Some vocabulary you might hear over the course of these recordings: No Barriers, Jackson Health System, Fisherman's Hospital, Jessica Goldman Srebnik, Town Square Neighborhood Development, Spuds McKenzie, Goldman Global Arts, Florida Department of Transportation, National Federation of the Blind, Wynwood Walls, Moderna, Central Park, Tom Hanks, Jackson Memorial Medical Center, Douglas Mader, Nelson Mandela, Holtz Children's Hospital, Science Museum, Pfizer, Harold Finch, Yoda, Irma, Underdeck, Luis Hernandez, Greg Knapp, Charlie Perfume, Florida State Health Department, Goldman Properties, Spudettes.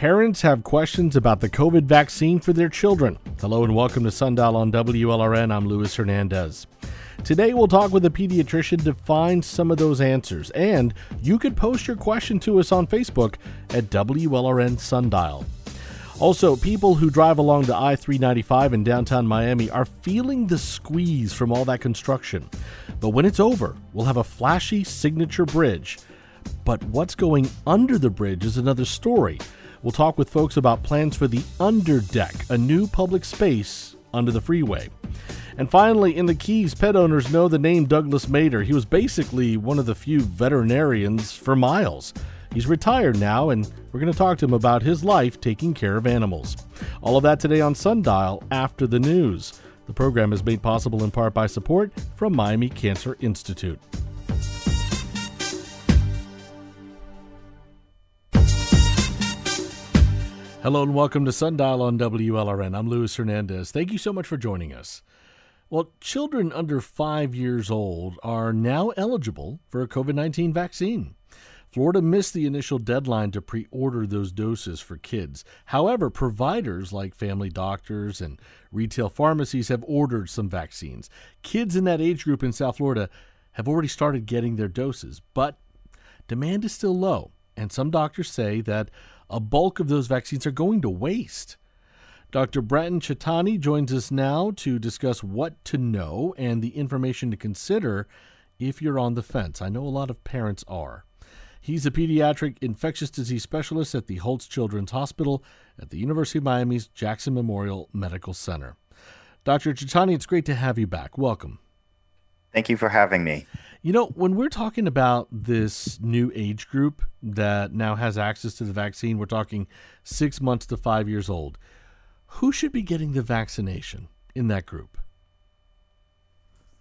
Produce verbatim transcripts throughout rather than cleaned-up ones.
parents have questions about the COVID vaccine for their children. Hello and welcome to Sundial on W L R N. I'm Luis Hernandez. Today we'll talk with a pediatrician to find some of those answers. And you could post your question to us on Facebook at W L R N Sundial. Also, people who drive along the I three ninety-five in downtown Miami are feeling the squeeze from all that construction. But when it's over, we'll have a flashy signature bridge. But what's going under the bridge is another story. We'll talk with folks about plans for the Underdeck, a new public space under the freeway. And finally, in the Keys, pet owners know the name Douglas Mader. He was basically one of the few veterinarians for miles. He's retired now, and we're going to talk to him about his life taking care of animals. All of that today on Sundial after the news. The program is made possible in part by support from Miami Cancer Institute. Hello and welcome to Sundial on W L R N. I'm Luis Hernandez. Thank you so much for joining us. Well, children under five years old are now eligible for a COVID nineteen vaccine. Florida missed the initial deadline to pre-order those doses for kids. However, providers like family doctors and retail pharmacies have ordered some vaccines. Kids in that age group in South Florida have already started getting their doses, but demand is still low, and some doctors say that a bulk of those vaccines are going to waste. Doctor Brenton Chitani joins us now to discuss what to know and the information to consider if you're on the fence. I know a lot of parents are. He's a pediatric infectious disease specialist at the Holtz Children's Hospital at the University of Miami's Jackson Memorial Medical Center. Doctor Chitani, it's great to have you back. Welcome. Thank you for having me. You know, when we're talking about this new age group that now has access to the vaccine, we're talking six months to five years old. Who should be getting the vaccination in that group?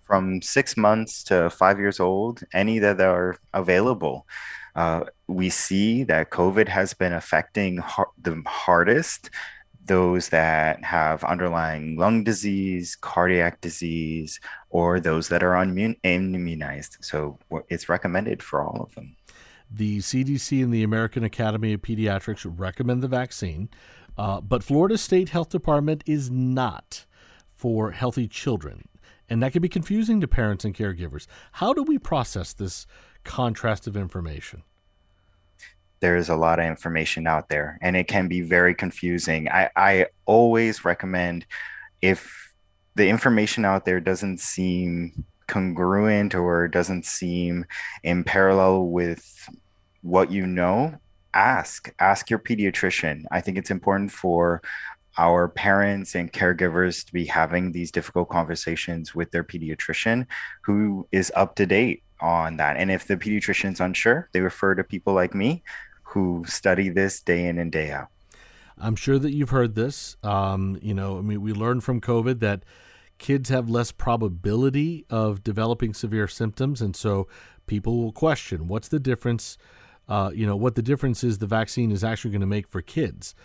From six months to five years old, any that are available. Uh, we see that COVID has been affecting har- the hardest those that have underlying lung disease, cardiac disease, or those that are unimmunized. So it's recommended for all of them. The C D C and the American Academy of Pediatrics recommend the vaccine, uh, but Florida State Health Department is not for healthy children. And that can be confusing to parents and caregivers. How do we process this contrast of information? There is a lot of information out there, and it can be very confusing. I, I always recommend, if the information out there doesn't seem congruent or doesn't seem in parallel with what you know, ask. Ask your pediatrician. I think it's important for our parents and caregivers to be having these difficult conversations with their pediatrician who is up to date on that. And if the pediatrician's unsure, they refer to people like me who study this day in and day out. I'm sure that you've heard this. Um, you know, I mean, we learned from COVID that kids have less probability of developing severe symptoms. And so people will question what's the difference, uh, you know, what the difference is the vaccine is actually going to make for kids.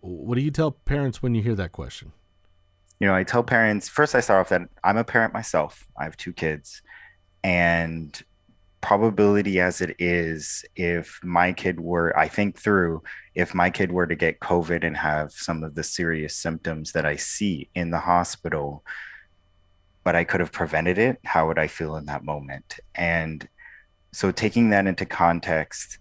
What do you tell parents when you hear that question? You know, I tell parents, first I start off that I'm a parent myself. I have two kids. And probability as it is, if my kid were, I think through, if my kid were to get COVID and have some of the serious symptoms that I see in the hospital, but I could have prevented it, how would I feel in that moment? And so taking that into context,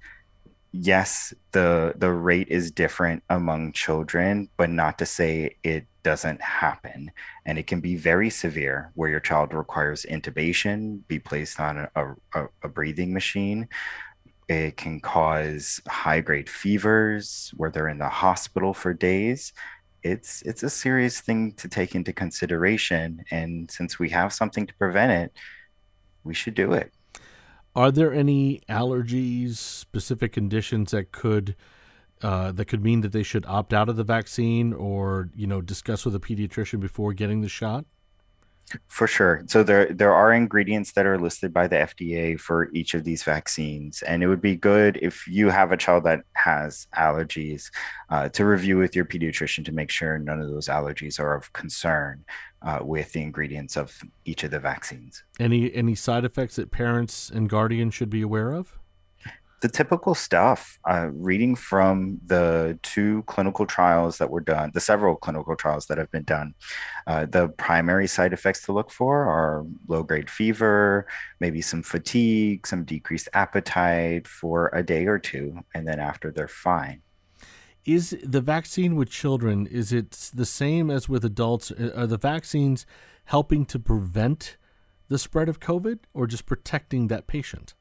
yes, the the rate is different among children, but not to say it doesn't happen. And it can be very severe where your child requires intubation, be placed on a, a, a breathing machine. It can cause high-grade fevers where they're in the hospital for days. It's, it's a serious thing to take into consideration. And since we have something to prevent it, we should do it. Are there any allergies, specific conditions that could uh, that could mean that they should opt out of the vaccine, or you know, discuss with a pediatrician before getting the shot? For sure. So there there are ingredients that are listed by the F D A for each of these vaccines, and it would be good if you have a child that has allergies uh, to review with your pediatrician to make sure none of those allergies are of concern Uh, with the ingredients of each of the vaccines. Any any side effects that parents and guardians should be aware of? the typical stuff, uh, reading from the two clinical trials that were done, the several clinical trials that have been done. Uh, the primary side effects to look for are low-grade fever, maybe some fatigue, some decreased appetite for a day or two, and then after they're fine. Is the vaccine with children, is it the same as with adults? Are the vaccines helping to prevent the spread of COVID or just protecting that patient?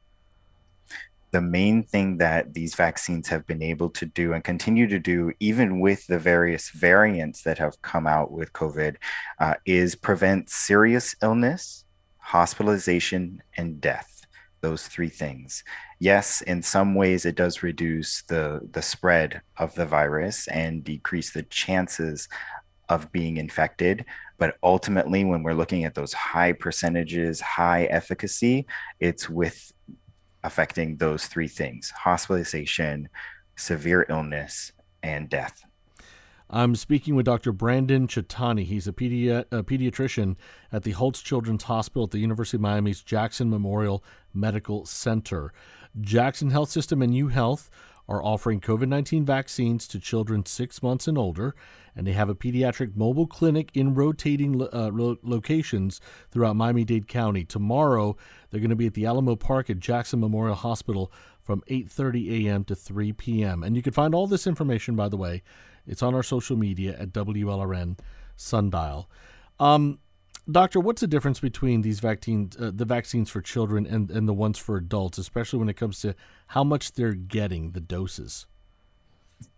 The main thing that these vaccines have been able to do and continue to do, even with the various variants that have come out with COVID, uh, is prevent serious illness, hospitalization, and death. Those three things. Yes, in some ways it does reduce the, the spread of the virus and decrease the chances of being infected. But ultimately, when we're looking at those high percentages, high efficacy, it's with affecting those three things: hospitalization, severe illness, and death. I'm speaking with Doctor Brenton Chitani. He's a, pedi- a pediatrician at the Holtz Children's Hospital at the University of Miami's Jackson Memorial Medical Center. Jackson Health System and UHealth are offering COVID nineteen vaccines to children six months and older, and they have a pediatric mobile clinic in rotating uh, lo- locations throughout Miami-Dade County. Tomorrow, they're going to be at the Alamo Park at Jackson Memorial Hospital from eight thirty a.m. to three p.m. And you can find all this information, by the way, it's on our social media at W L R N Sundial. Um, doctor, what's the difference between these vaccines, uh, the vaccines for children and, and the ones for adults, especially when it comes to how much they're getting, the doses?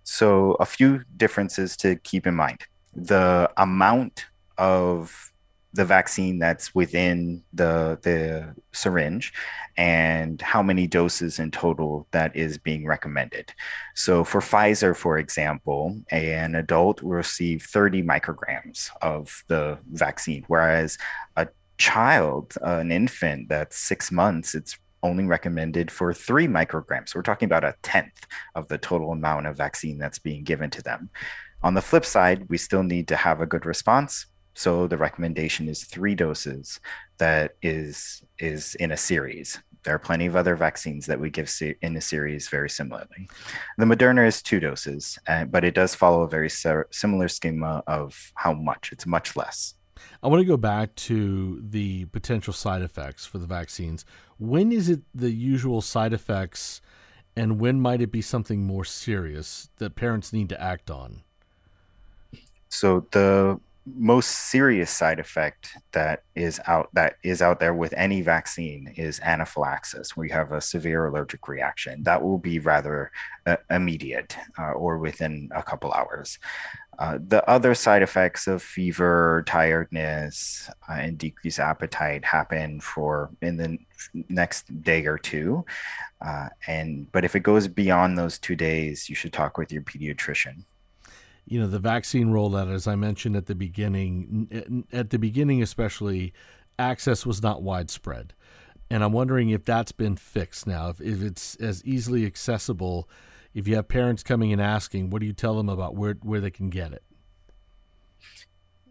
So a few differences to keep in mind. The amount of the vaccine that's within the, the syringe and how many doses in total that is being recommended. So for Pfizer, for example, an adult will receive thirty micrograms of the vaccine, whereas a child, an infant that's six months, it's only recommended for three micrograms. We're talking about a tenth of the total amount of vaccine that's being given to them. On the flip side, we still need to have a good response. So the recommendation is three doses that is, is in a series. There are plenty of other vaccines that we give se- in a series very similarly. The Moderna is two doses, uh, but it does follow a very ser- similar schema of how much. It's much less. I want to go back to the potential side effects for the vaccines. When is it the usual side effects, and when might it be something more serious that parents need to act on? So the most serious side effect that is out that is out there with any vaccine is anaphylaxis, where you have a severe allergic reaction. That will be rather uh, immediate uh, or within a couple hours. Uh, the other side effects of fever, tiredness, uh, and decreased appetite happen for in the next day or two. Uh, and but if it goes beyond those two days, you should talk with your pediatrician. You know, the vaccine rollout, as I mentioned at the beginning, at the beginning especially, access was not widespread. And I'm wondering if that's been fixed now, if, if it's as easily accessible. If you have parents coming and asking, what do you tell them about where, where they can get it?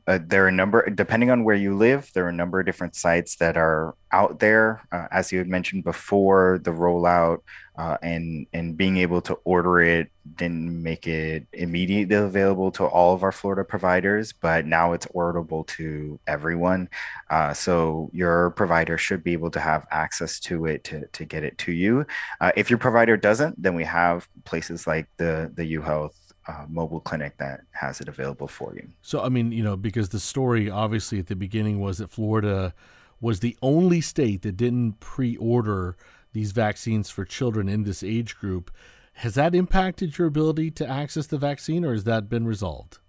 Uh, there are a number, depending on where you live, there are a number of different sites that are out there. Uh, as you had mentioned before, the rollout uh, and and being able to order it didn't make it immediately available to all of our Florida providers, but now it's orderable to everyone. Uh, so your provider should be able to have access to it to, to get it to you. Uh, if your provider doesn't, then we have places like the, the UHealth Uh, mobile clinic that has it available for you. So, I mean, you know, because the story obviously at the beginning was that Florida was the only state that didn't pre-order these vaccines for children in this age group. Has that impacted your ability to access the vaccine, or has that been resolved?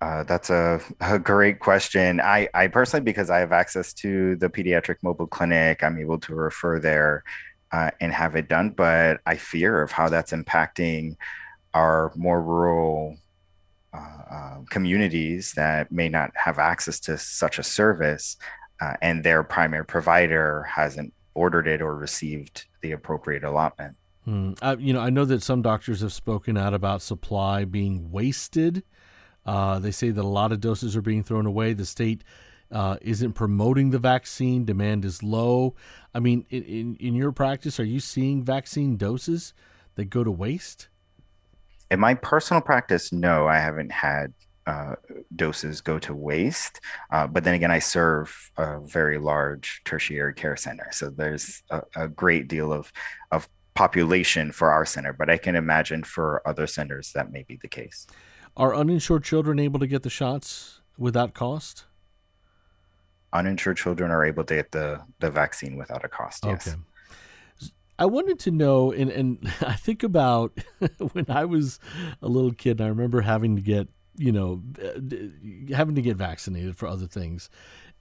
Uh, that's a, a great question. I, I personally, because I have access to the pediatric mobile clinic, I'm able to refer there Uh, and have it done, but I fear of how that's impacting our more rural uh, uh, communities that may not have access to such a service, uh, and their primary provider hasn't ordered it or received the appropriate allotment. Mm. I, you know, I know that some doctors have spoken out about supply being wasted. Uh, they say that a lot of doses are being thrown away. The state uh, isn't promoting the vaccine, demand is low. I mean, in, in your practice, are you seeing vaccine doses that go to waste? In my personal practice, no, I haven't had uh, doses go to waste. Uh, but then again, I serve a very large tertiary care center. So there's a, a great deal of, of population for our center, but I can imagine for other centers that may be the case. Are uninsured children able to get the shots without cost? Uninsured children are able to get the, the vaccine without a cost, yes. Okay. I wanted to know, and, and I think about when I was a little kid, and I remember having to get, you know, having to get vaccinated for other things.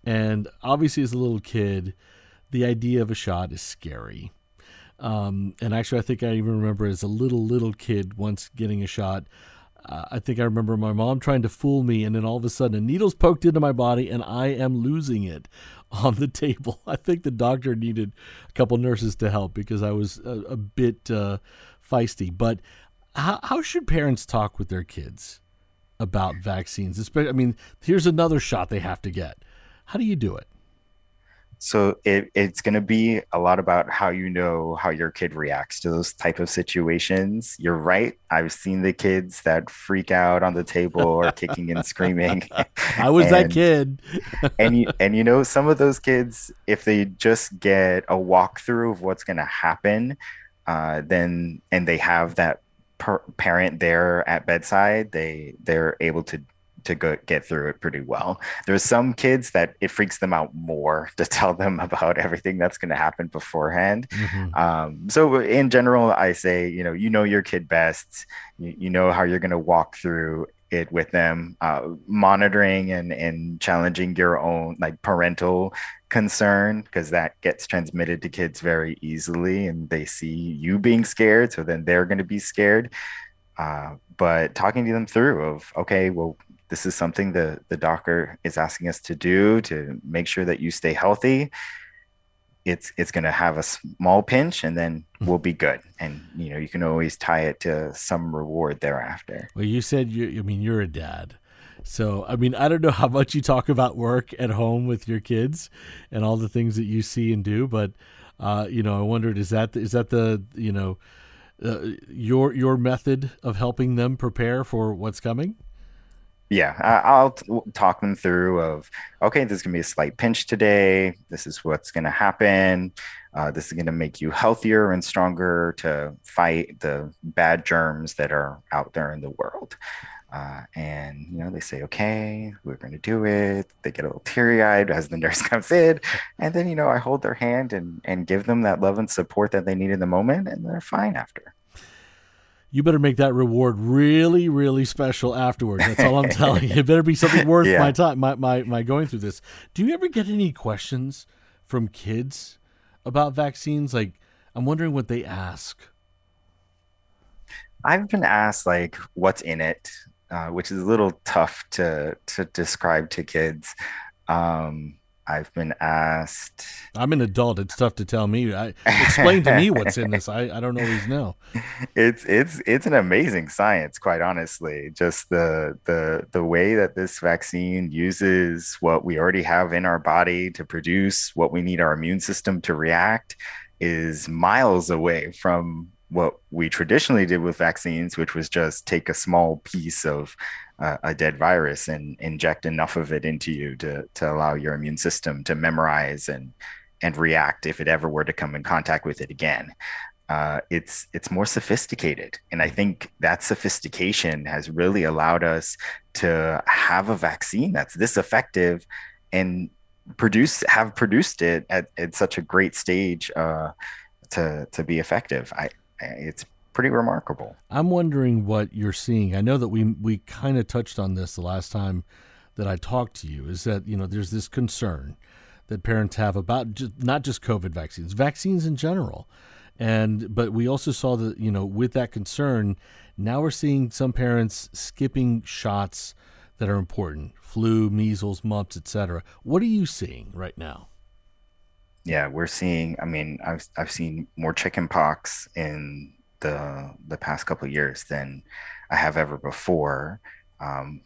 And obviously as a little kid, the idea of a shot is scary. Um, and actually, I think I even remember as a little, little kid once getting a shot. Uh, I think I remember my mom trying to fool me, and then all of a sudden a needle's poked into my body and I am losing it on the table. I think the doctor needed a couple nurses to help because I was a, a bit uh, feisty. But how, how should parents talk with their kids about vaccines? Especially, I mean, here's another shot they have to get. How do you do it? So it, it's going to be a lot about how you know how your kid reacts to those type of situations. You're right. I've seen the kids that freak out on the table or kicking and screaming. I was and, that kid. and, you, and, you know, some of those kids, if they just get a walkthrough of what's going to happen, uh, then and they have that per- parent there at bedside, they they're able to to go get through it pretty well. There's some kids that it freaks them out more to tell them about everything that's going to happen beforehand. Mm-hmm. Um, so in general, I say, you know, you know your kid best, you, you know how you're going to walk through it with them, uh, monitoring and, and challenging your own like parental concern, because that gets transmitted to kids very easily and they see you being scared. So then they're going to be scared. Uh, but talking to them through of, okay, well, this is something the, the doctor is asking us to do to make sure that you stay healthy. It's it's going to have a small pinch and then we'll be good. And, you know, you can always tie it to some reward thereafter. Well, you said, you I mean, you're a dad. So, I mean, I don't know how much you talk about work at home with your kids and all the things that you see and do. But, uh, you know, I wondered, is that is that the, you know, uh, your your method of helping them prepare for what's coming? Yeah, I'll talk them through of, okay, there's going to be a slight pinch today. This is what's going to happen. Uh, this is going to make you healthier and stronger to fight the bad germs that are out there in the world. Uh, and, you know, they say, okay, we're going to do it. They get a little teary-eyed as the nurse comes in. And then, you know, I hold their hand and, and give them that love and support that they need in the moment. And they're fine after. You better make that reward really, really special afterwards. That's all I'm telling you. It better be something worth yeah. my time, my, my, my going through this. Do you ever get any questions from kids about vaccines? Like, I'm wondering what they ask. I've been asked, like, what's in it, uh, which is a little tough to to describe to kids. Um, I've been asked. I'm an adult. It's tough to tell me. I, explain to me what's in this. I, I don't always know. It's it's it's an amazing science, quite honestly. Just the the the way that this vaccine uses what we already have in our body to produce what we need our immune system to react is miles away from what we traditionally did with vaccines, which was just take a small piece of uh, a dead virus and inject enough of it into you to to allow your immune system to memorize and and react if it ever were to come in contact with it again. Uh, it's it's more sophisticated, and I think that sophistication has really allowed us to have a vaccine that's this effective and produce have produced it at, at such a great stage uh, to to be effective. I. It's pretty remarkable. I'm wondering what you're seeing. I know that we we kind of touched on this the last time that I talked to you, is that, you know, there's this concern that parents have about just, not just COVID vaccines, vaccines in general. And but we also saw that, you know, with that concern, now we're seeing some parents skipping shots that are important, flu, measles, mumps, et cetera. What are you seeing right now? Yeah, we're seeing, I mean, I've I've seen more chicken pox in the the past couple of years than I have ever before. Um,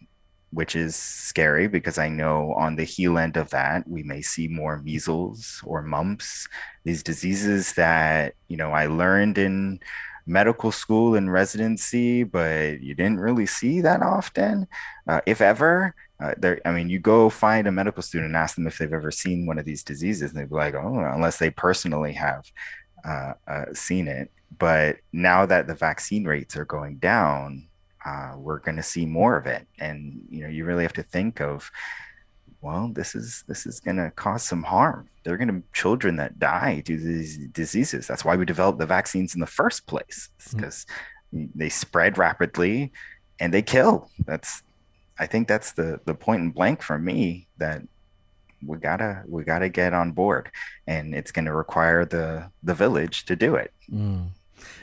which is scary because I know on the heel end of that, we may see more measles or mumps, these diseases that, you know, I learned in medical school and residency, but you didn't really see that often, uh, if ever. Uh, there, I mean, you go find a medical student and ask them if they've ever seen one of these diseases, and they'd be like, oh, unless they personally have uh, uh, seen it. But now that the vaccine rates are going down, uh, we're going to see more of it. And, you know, you really have to think of, well, this is this is going to cause some harm. There are going to be children that die due to these diseases. That's why we developed the vaccines in the first place, because mm-hmm. they spread rapidly and they kill. That's, I think that's the the point in blank for me, that we gotta we gotta get on board, and it's going to require the the village to do it. Mm.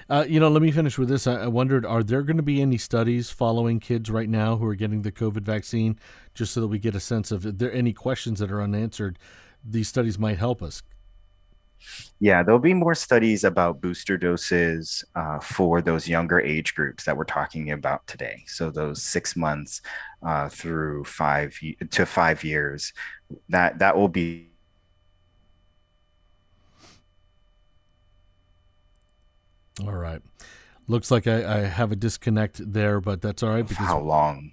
Uh, you know, let me finish with this. I, I wondered, are there going to be any studies following kids right now who are getting the COVID vaccine, just so that we get a sense of, if there are any questions that are unanswered, these studies might help us? Yeah, there'll be more studies about booster doses uh, for those younger age groups that we're talking about today. So those six months uh, through five to five years, that that will be. All right. Looks like I, I have a disconnect there, but that's all right. Because how long?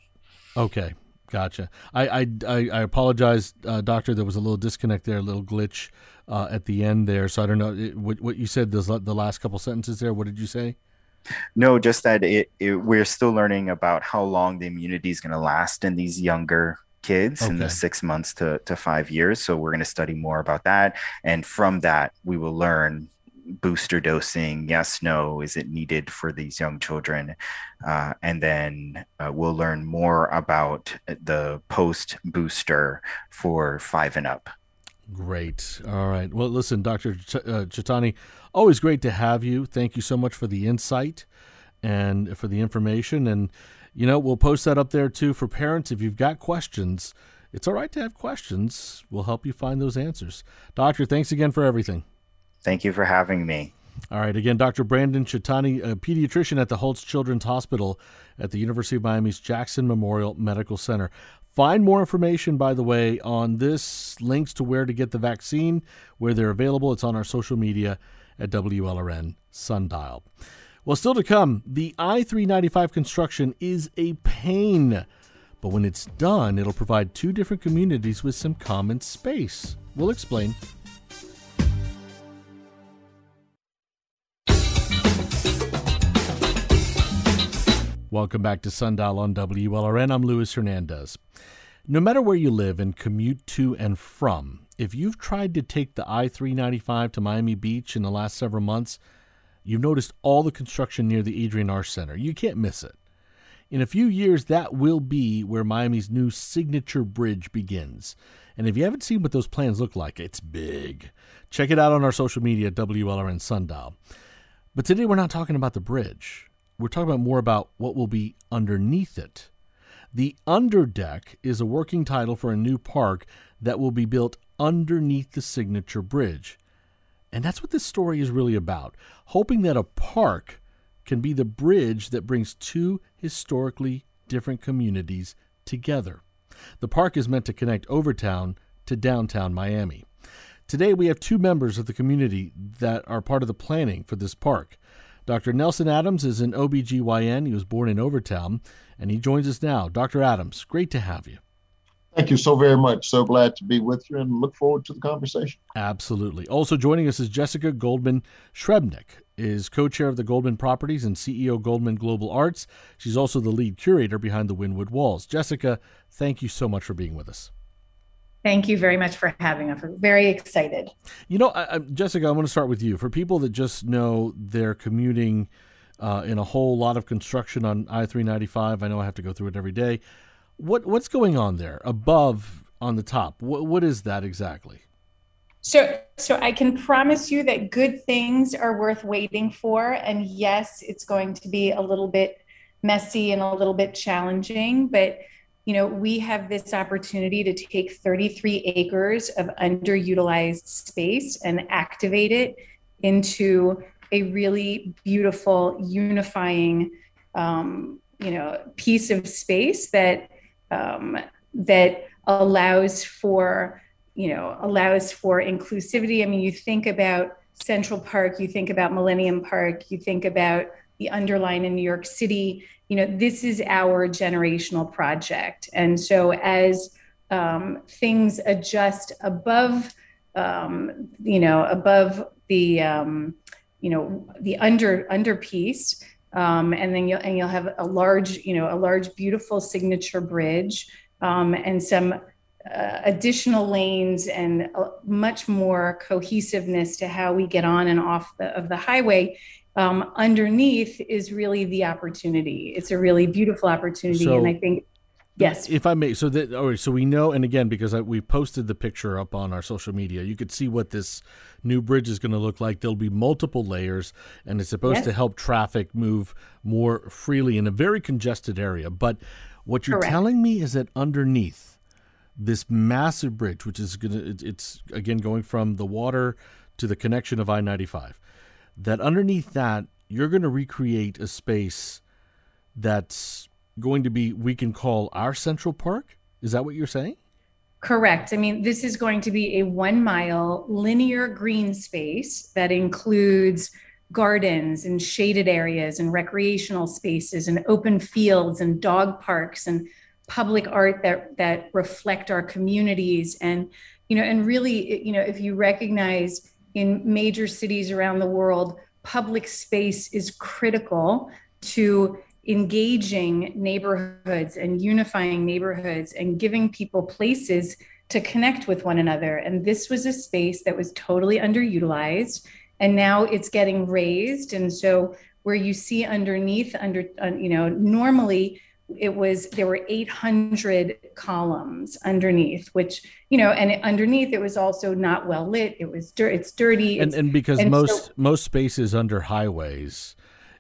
Okay. Gotcha. I I, I apologize, uh, Doctor. There was a little disconnect there, a little glitch uh, at the end there. So I don't know it, what, what you said, those, the last couple sentences there. What did you say? No, just that it, it we're still learning about how long the immunity is going to last in these younger kids, okay, in the six months to, to five years. So we're going to study more about that. And from that, we will learn booster dosing, yes, no, is it needed for these young children? Uh, and then uh, we'll learn more about the post-booster for five and up. Great. All right. Well, listen, Doctor Ch- uh, Chitani, always great to have you. Thank you so much for the insight and for the information. And, you know, we'll post that up there, too, for parents. If you've got questions, it's all right to have questions. We'll help you find those answers. Doctor, thanks again for everything. Thank you for having me. All right. Again, Doctor Brenton Chitani, a pediatrician at the Holtz Children's Hospital at the University of Miami's Jackson Memorial Medical Center. Find more information, by the way, on this, links to where to get the vaccine, where they're available. It's on our social media at W L R N Sundial. Well, still to come, the I three ninety-five construction is a pain, but when it's done, it'll provide two different communities with some common space. We'll explain. Welcome back to Sundial on W L R N. I'm Luis Hernandez. No matter where you live and commute to and from, if you've tried to take the I three ninety-five to Miami Beach in the last several months, you've noticed all the construction near the Adrienne Arsht Center. You can't miss it. In a few years, that will be where Miami's new Signature Bridge begins. And if you haven't seen what those plans look like, it's big. Check it out on our social media, W L R N Sundial. But today we're not talking about the bridge. We're talking about more about what will be underneath it. The Underdeck is a working title for a new park that will be built underneath the Signature Bridge. And that's what this story is really about, hoping that a park can be the bridge that brings two historically different communities together. The park is meant to connect Overtown to downtown Miami. Today, we have two members of the community that are part of the planning for this park. Doctor Nelson Adams is an O B G Y N. He was born in Overtown, and he joins us now. Doctor Adams, great to have you. Thank you so very much. So glad to be with you and look forward to the conversation. Absolutely. Also joining us is Jessica Goldman Srebnik, is co-chair of the Goldman Properties and C E O Goldman Global Arts. She's also the lead curator behind the Wynwood Walls. Jessica, thank you so much for being with us. Thank you very much for having us. We're very excited. You know, I, I, Jessica, I want to start with you. For people that just know they're commuting uh, in a whole lot of construction on I three ninety-five, I know I have to go through it every day. What What's going on there above on the top? What What is that exactly? So, so I can promise you that good things are worth waiting for. And yes, it's going to be a little bit messy and a little bit challenging, but you know, we have this opportunity to take thirty-three acres of underutilized space and activate it into a really beautiful, unifying, um, you know, piece of space that um, that allows for, you know, allows for inclusivity. I mean, you think about Central Park, you think about Millennium Park, you think about the Underline in New York City. You know, this is our generational project. And so as um, things adjust above, um, you know, above the, um, you know, the under under piece, um, and then you'll and you'll have a large, you know, a large, beautiful signature bridge, um, and some uh, additional lanes and uh, much more cohesiveness to how we get on and off the, of the highway. Um, underneath is really the opportunity. It's a really beautiful opportunity, so, and I think, yes. If I may, so that all right, so we know, and again, because I, we posted the picture up on our social media, you could see what this new bridge is going to look like. There'll be multiple layers, and it's supposed yes. to help traffic move more freely in a very congested area. But what you're Correct. telling me is that underneath this massive bridge, which is going to, it's again going from the water to the connection of I ninety-five. That underneath that, you're going to recreate a space that's going to be, we can call our Central Park? Is that what you're saying? Correct. I mean, this is going to be a one mile linear green space that includes gardens and shaded areas and recreational spaces and open fields and dog parks and public art that, that reflect our communities. And, you know, and really, you know, if you recognize in major cities around the world, public space is critical to engaging neighborhoods and unifying neighborhoods and giving people places to connect with one another. And this was a space that was totally underutilized, and now it's getting raised. And so where you see underneath, under uh, you know, normally it was, there were eight hundred columns underneath, which, you know, and underneath it was also not well lit. It was dirt. It's dirty. It's, and, and because and most, so, most spaces under highways,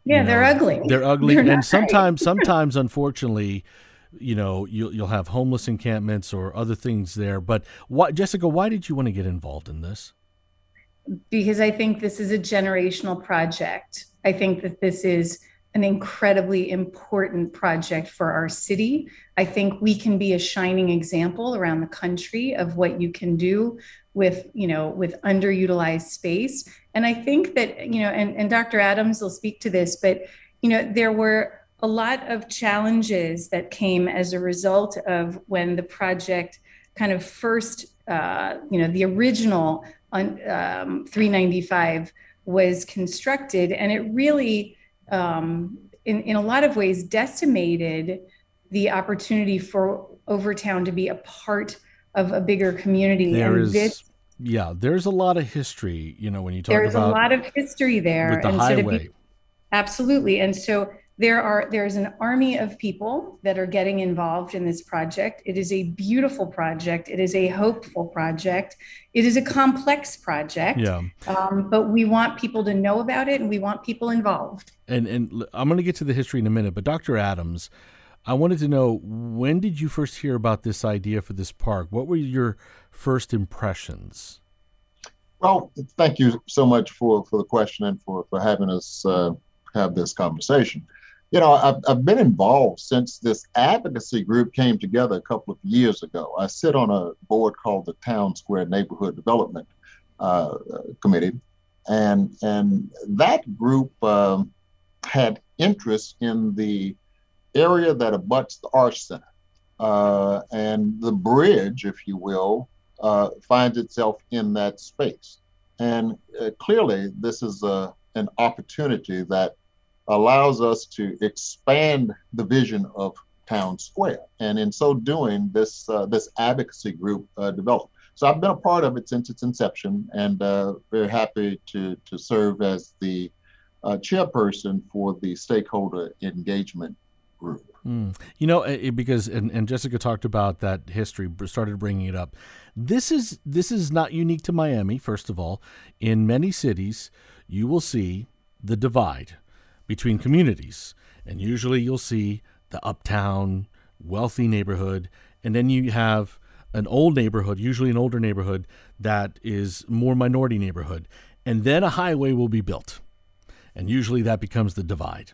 yeah, you know, they're ugly. They're ugly. They're and sometimes, right. sometimes, unfortunately, you know, you'll, you'll have homeless encampments or other things there. But why, Jessica, why did you want to get involved in this? Because I think this is a generational project. I think that this is an incredibly important project for our city. I think we can be a shining example around the country of what you can do with, you know, with underutilized space. And I think that, you know, and, and Doctor Adams will speak to this, but, you know, there were a lot of challenges that came as a result of when the project kind of first, uh, you know, the original um, three ninety-five was constructed, and it really, Um, in, in a lot of ways, decimated the opportunity for Overtown to be a part of a bigger community. There and is, this, yeah, there's a lot of history, you know, when you talk there's about- There's a lot of history there. With the and highway. So be, absolutely. And so there are there's an army of people that are getting involved in this project. It is a beautiful project. It is a hopeful project. It is a complex project. Yeah. Um, but we want people to know about it, and we want people involved. And and I'm going to get to the history in a minute, but Doctor Adams, I wanted to know, when did you first hear about this idea for this park? What were your first impressions? Well, thank you so much for, for the question and for, for having us uh, have this conversation. You know, I've, I've been involved since this advocacy group came together a couple of years ago. I sit on a board called the Town Square Neighborhood Development uh, Committee, and and that group um, had interest in the area that abuts the Arts Center. Uh, and the bridge, if you will, uh, finds itself in that space. And uh, clearly, this is a, an opportunity that allows us to expand the vision of Town Square. And in so doing, this uh, this advocacy group uh, developed. So I've been a part of it since its inception, and uh, very happy to, to serve as the uh, chairperson for the stakeholder engagement group. Mm. You know, it, because, and, and Jessica talked about that history, started bringing it up. This is This is not unique to Miami, first of all. In many cities, you will see the divide between communities, and usually you'll see the uptown wealthy neighborhood, and then you have an old neighborhood, usually an older neighborhood that is more minority neighborhood, and then a highway will be built, and usually that becomes the divide.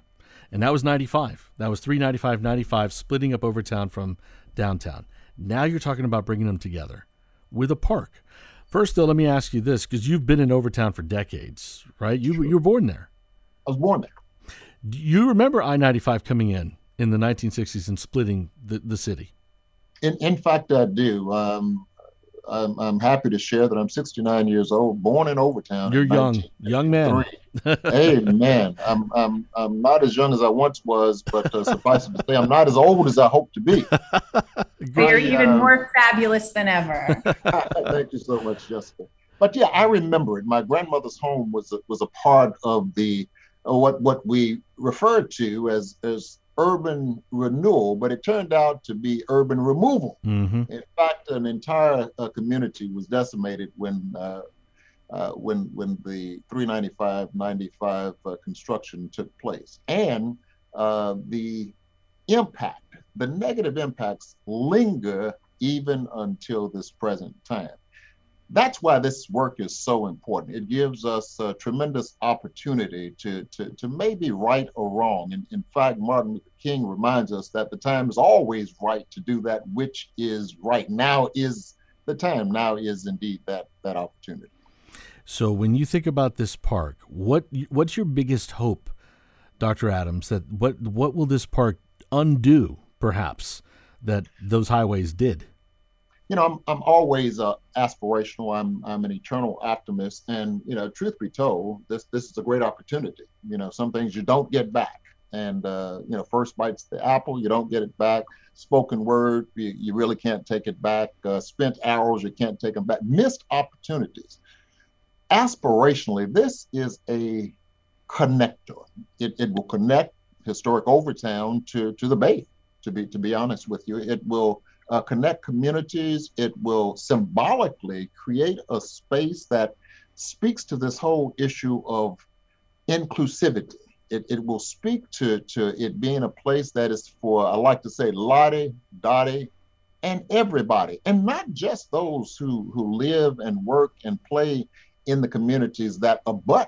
And that was ninety-five. That was three ninety-five, ninety-five, splitting up Overtown from downtown. Now you're talking about bringing them together with a park. First, though, let me ask you this, because you've been in Overtown for decades, right? You, sure. you were born there. I was born there. Do you remember I ninety-five coming in in the nineteen sixties and splitting the, the city? In, in fact, I do. Um, I'm, I'm happy to share that I'm sixty-nine years old, born in Overtown. You're young, young man. Hey, man, I'm, I'm, I'm not as young as I once was, but uh, suffice it to say, I'm not as old as I hope to be. But you're I, even um, more fabulous than ever. Thank you so much, Jessica. But yeah, I remember it. My grandmother's home was a, was a part of the uh, what what we referred to as as urban renewal, but it turned out to be urban removal. Mm-hmm. In fact, an entire uh, community was decimated when uh, uh, when when the three ninety-five ninety-five uh, construction took place, and uh, the impact, the negative impacts, linger even until this present time. That's why this work is so important. It gives us a tremendous opportunity to to, to maybe right or wrong. And in fact, Martin Luther King reminds us that the time is always right to do that which is right. Now is the time. Now is indeed that that opportunity. So when you think about this park, what what's your biggest hope, Doctor Adams, that what what will this park undo, perhaps, that those highways did? You know, I'm I'm always uh, aspirational. I'm I'm an eternal optimist, and you know, truth be told, this this is a great opportunity. You know, some things you don't get back, and uh, you know, first bite's the apple, you don't get it back. Spoken word, you, you really can't take it back. Uh, spent arrows, you can't take them back. Missed opportunities. Aspirationally, this is a connector. It it will connect historic Overtown to to the Bay. To be to be honest with you, it will. Uh, connect communities. It will symbolically create a space that speaks to this whole issue of inclusivity. It, it will speak to, to it being a place that is for, I like to say, Lottie, Dottie, and everybody, and not just those who, who live and work and play in the communities that abut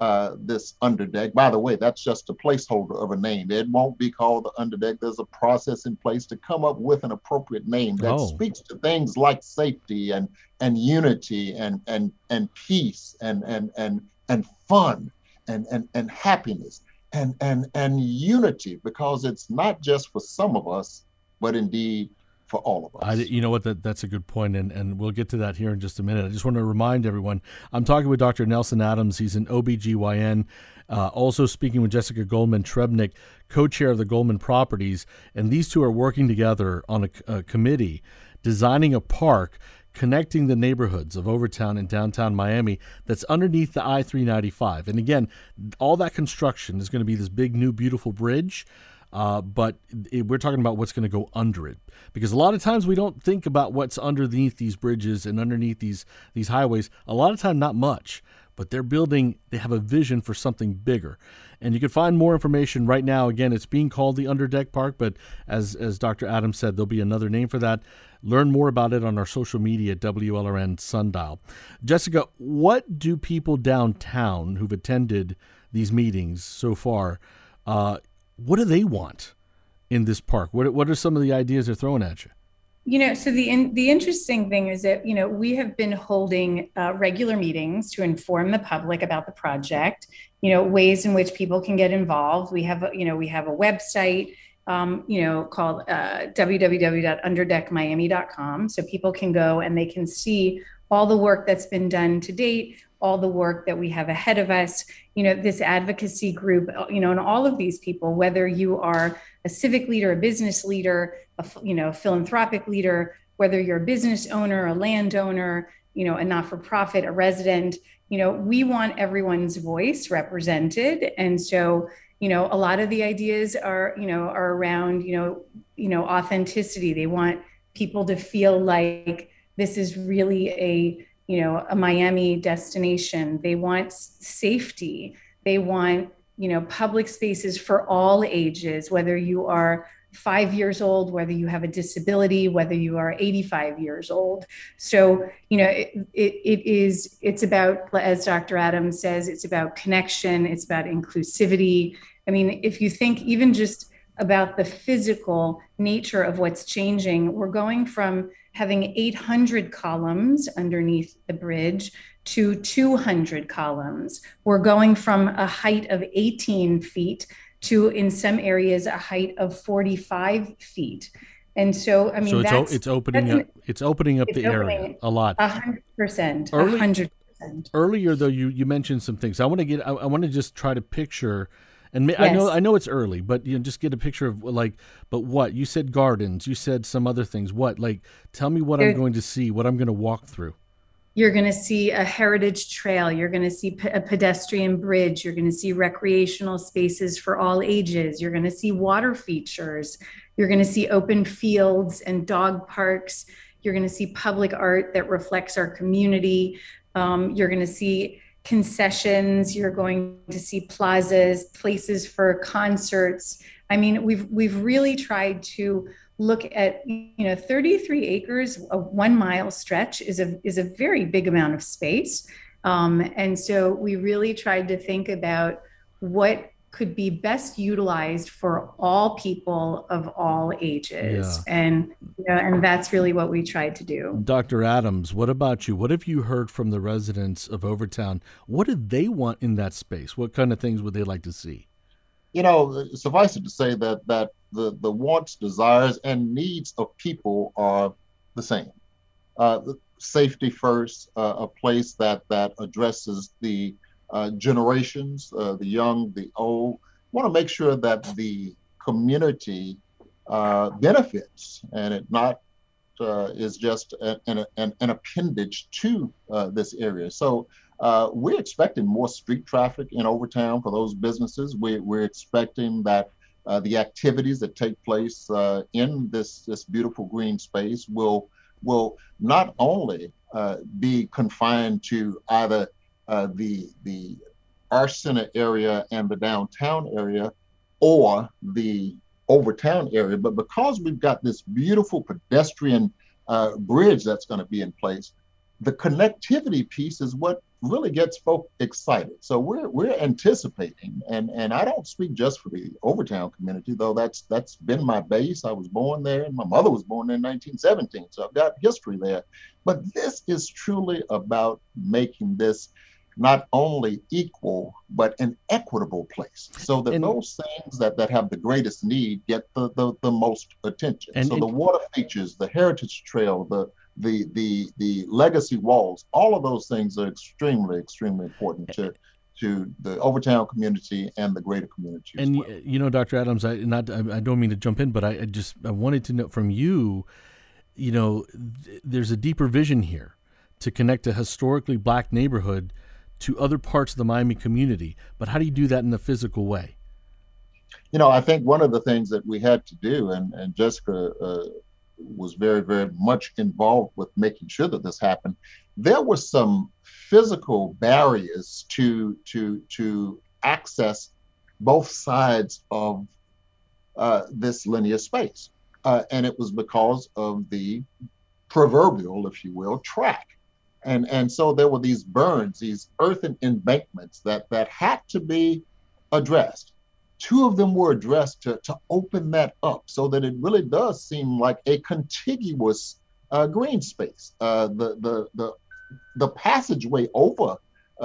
uh, this Underdeck. By the way, that's just a placeholder of a name. It won't be called the Underdeck. There's a process in place to come up with an appropriate name that oh. speaks to things like safety and, and unity and, and, and peace and, and, and, and fun and, and, and happiness and, and, and unity, because it's not just for some of us, but indeed for all of us. I, you know what, that, that's a good point, and, and we'll get to that here in just a minute. I just want to remind everyone, I'm talking with Doctor Nelson Adams. He's an O B G Y N, uh, also speaking with Jessica Goldman Srebnik, co-chair of the Goldman Properties, and these two are working together on a, a committee designing a park connecting the neighborhoods of Overtown and downtown Miami that's underneath the I three ninety-five. And again, all that construction is going to be this big, new, beautiful bridge. Uh, but it, we're talking about what's going to go under it, because a lot of times we don't think about what's underneath these bridges and underneath these these highways. A lot of time, not much, but they're building. They have a vision for something bigger, and you can find more information right now. Again, it's being called the Underdeck Park, but as as Doctor Adams said, there'll be another name for that. Learn more about it on our social media at W L R N Sundial. Jessica, what do people downtown who've attended these meetings so far? Uh, What do they want in this park? What what are some of the ideas they're throwing at you? You know, so the in, the interesting thing is that, you know, we have been holding uh, regular meetings to inform the public about the project, you know, ways in which people can get involved. We have, you know, we have a website, um, you know, called uh, w w w dot underdeck miami dot com. So people can go and they can see all the work that's been done to date, all the work that we have ahead of us, you know, this advocacy group, you know, and all of these people, whether you are a civic leader, a business leader, a, you know, a philanthropic leader, whether you're a business owner, a landowner, you know, a not-for-profit, a resident, you know, we want everyone's voice represented. And so, you know, a lot of the ideas are, you know, are around, you know, you know, authenticity. They want people to feel like this is really a, you know, a Miami destination. They want safety. They want, you know, public spaces for all ages, whether you are five years old, whether you have a disability, whether you are eighty-five years old. So, you know, it, it, it is, it's about, as Doctor Adams says, it's about connection, it's about inclusivity, I mean, if you think even just about the physical nature of what's changing, we're going from having eight hundred columns underneath the bridge to two hundred columns. We're going from a height of eighteen feet to, in some areas, a height of forty-five feet. And so, I mean, so it's, that's, o- it's opening that's, up. It's opening up it's the opening area a lot. A hundred percent. A hundred percent. Earlier, though, you, you mentioned some things. I want to get. I, I want to just try to picture. And yes. I know I know it's early, but you know, just get a picture of like, but what? You said gardens, you said some other things. What? Like, tell me what there, I'm going to see, what I'm going to walk through. You're going to see a heritage trail. You're going to see pe- a pedestrian bridge. You're going to see recreational spaces for all ages. You're going to see water features. You're going to see open fields and dog parks. You're going to see public art that reflects our community. Um, you're going to see concessions, you're going to see plazas, places for concerts. I mean, we've we've really tried to look at, you know, thirty-three acres, a one mile stretch is a is a very big amount of space. Um, and so we really tried to think about what could be best utilized for all people of all ages. Yeah. And you know, and that's really what we tried to do. Doctor Adams, what about you? What have you heard from the residents of Overtown? What did they want in that space? What kind of things would they like to see? You know, suffice it to say that that the, the wants, desires, and needs of people are the same. Uh, safety first, uh, a place that, that addresses the Uh, generations, uh, the young, the old, want to make sure that the community uh, benefits and it not uh, is just a, an, an, an appendage to uh, this area. So uh, we're expecting more street traffic in Overtown for those businesses. We, we're expecting that uh, the activities that take place uh, in this, this beautiful green space will, will not only uh, be confined to either Uh, the the Arts Center area and the downtown area or the Overtown area. But because we've got this beautiful pedestrian uh, bridge that's going to be in place, the connectivity piece is what really gets folk excited. So we're we're anticipating, and, and I don't speak just for the Overtown community, though that's that's been my base. I was born there, and my mother was born there in nineteen seventeen, so I've got history there. But this is truly about making this not only equal, but an equitable place so that and, those things that, that have the greatest need get the, the, the most attention. And, so and, the water features, the heritage trail, the, the the the legacy walls, all of those things are extremely, extremely important to to the Overtown community and the greater community. And, well. you know, Doctor Adams, I not I don't mean to jump in, but I, I just I wanted to know from you, you know, th- there's a deeper vision here to connect a historically black neighborhood to other parts of the Miami community, but how do you do that in a physical way? You know, I think one of the things that we had to do, and, and Jessica uh, was very, very much involved with making sure that this happened, there were some physical barriers to to to access both sides of uh, this linear space. Uh, and it was because of the proverbial, if you will, track. And and so there were these burns, these earthen embankments that, that had to be addressed. Two of them were addressed to, to open that up so that it really does seem like a contiguous uh, green space. Uh, the, the the the passageway over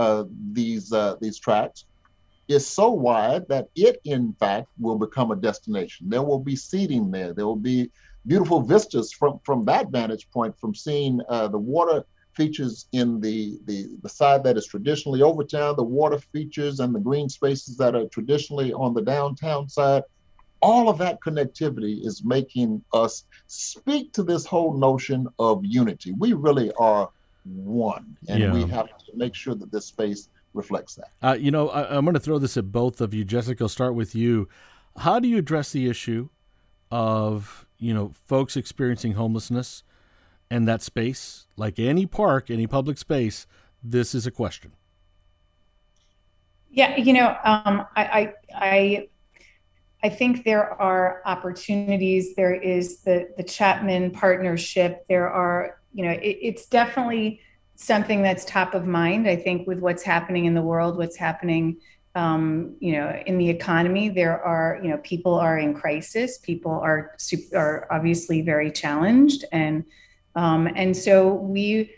uh, these uh, these tracks is so wide that it, in fact, will become a destination. There will be seating there. There will be beautiful vistas from, from that vantage point, from seeing uh, the water features in the, the, the side that is traditionally Overtown, the water features and the green spaces that are traditionally on the downtown side. All of that connectivity is making us speak to this whole notion of unity. We really are one, and yeah. we have to make sure that this space reflects that. Uh, you know, I, I'm going to throw this at both of you. Jessica, I'll start with you. How do you address the issue of, you know, folks experiencing homelessness? And that space, like any park, any public space, this is a question. Yeah, you know, um, I, I, I, I think there are opportunities. There is the the Chapman partnership. There are, you know, it, it's definitely something that's top of mind. I think with what's happening in the world, what's happening um, you know, in the economy, there are, you know, people are in crisis. People are are obviously very challenged, and um, and so we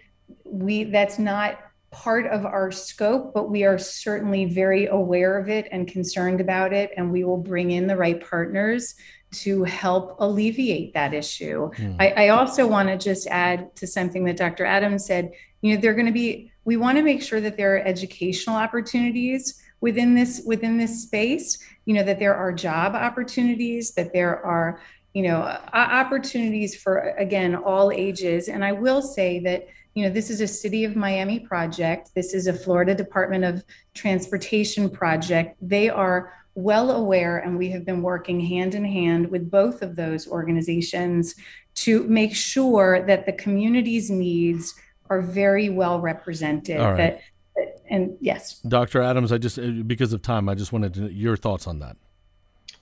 we that's not part of our scope, but we are certainly very aware of it and concerned about it, and we will bring in the right partners to help alleviate that issue. Mm. I, I also want to just add to something that Doctor Adams said. You know, they're going to be, we want to make sure that there are educational opportunities within this, within this space, you know, that there are job opportunities, that there are, you know, opportunities for, again, all ages. And I will say that, you know, this is a City of Miami project. This is a Florida Department of Transportation project. They are well aware, and we have been working hand in hand with both of those organizations to make sure that the community's needs are very well represented. All right. That, and yes. Doctor Adams, I just, because of time, I just wanted to, your thoughts on that.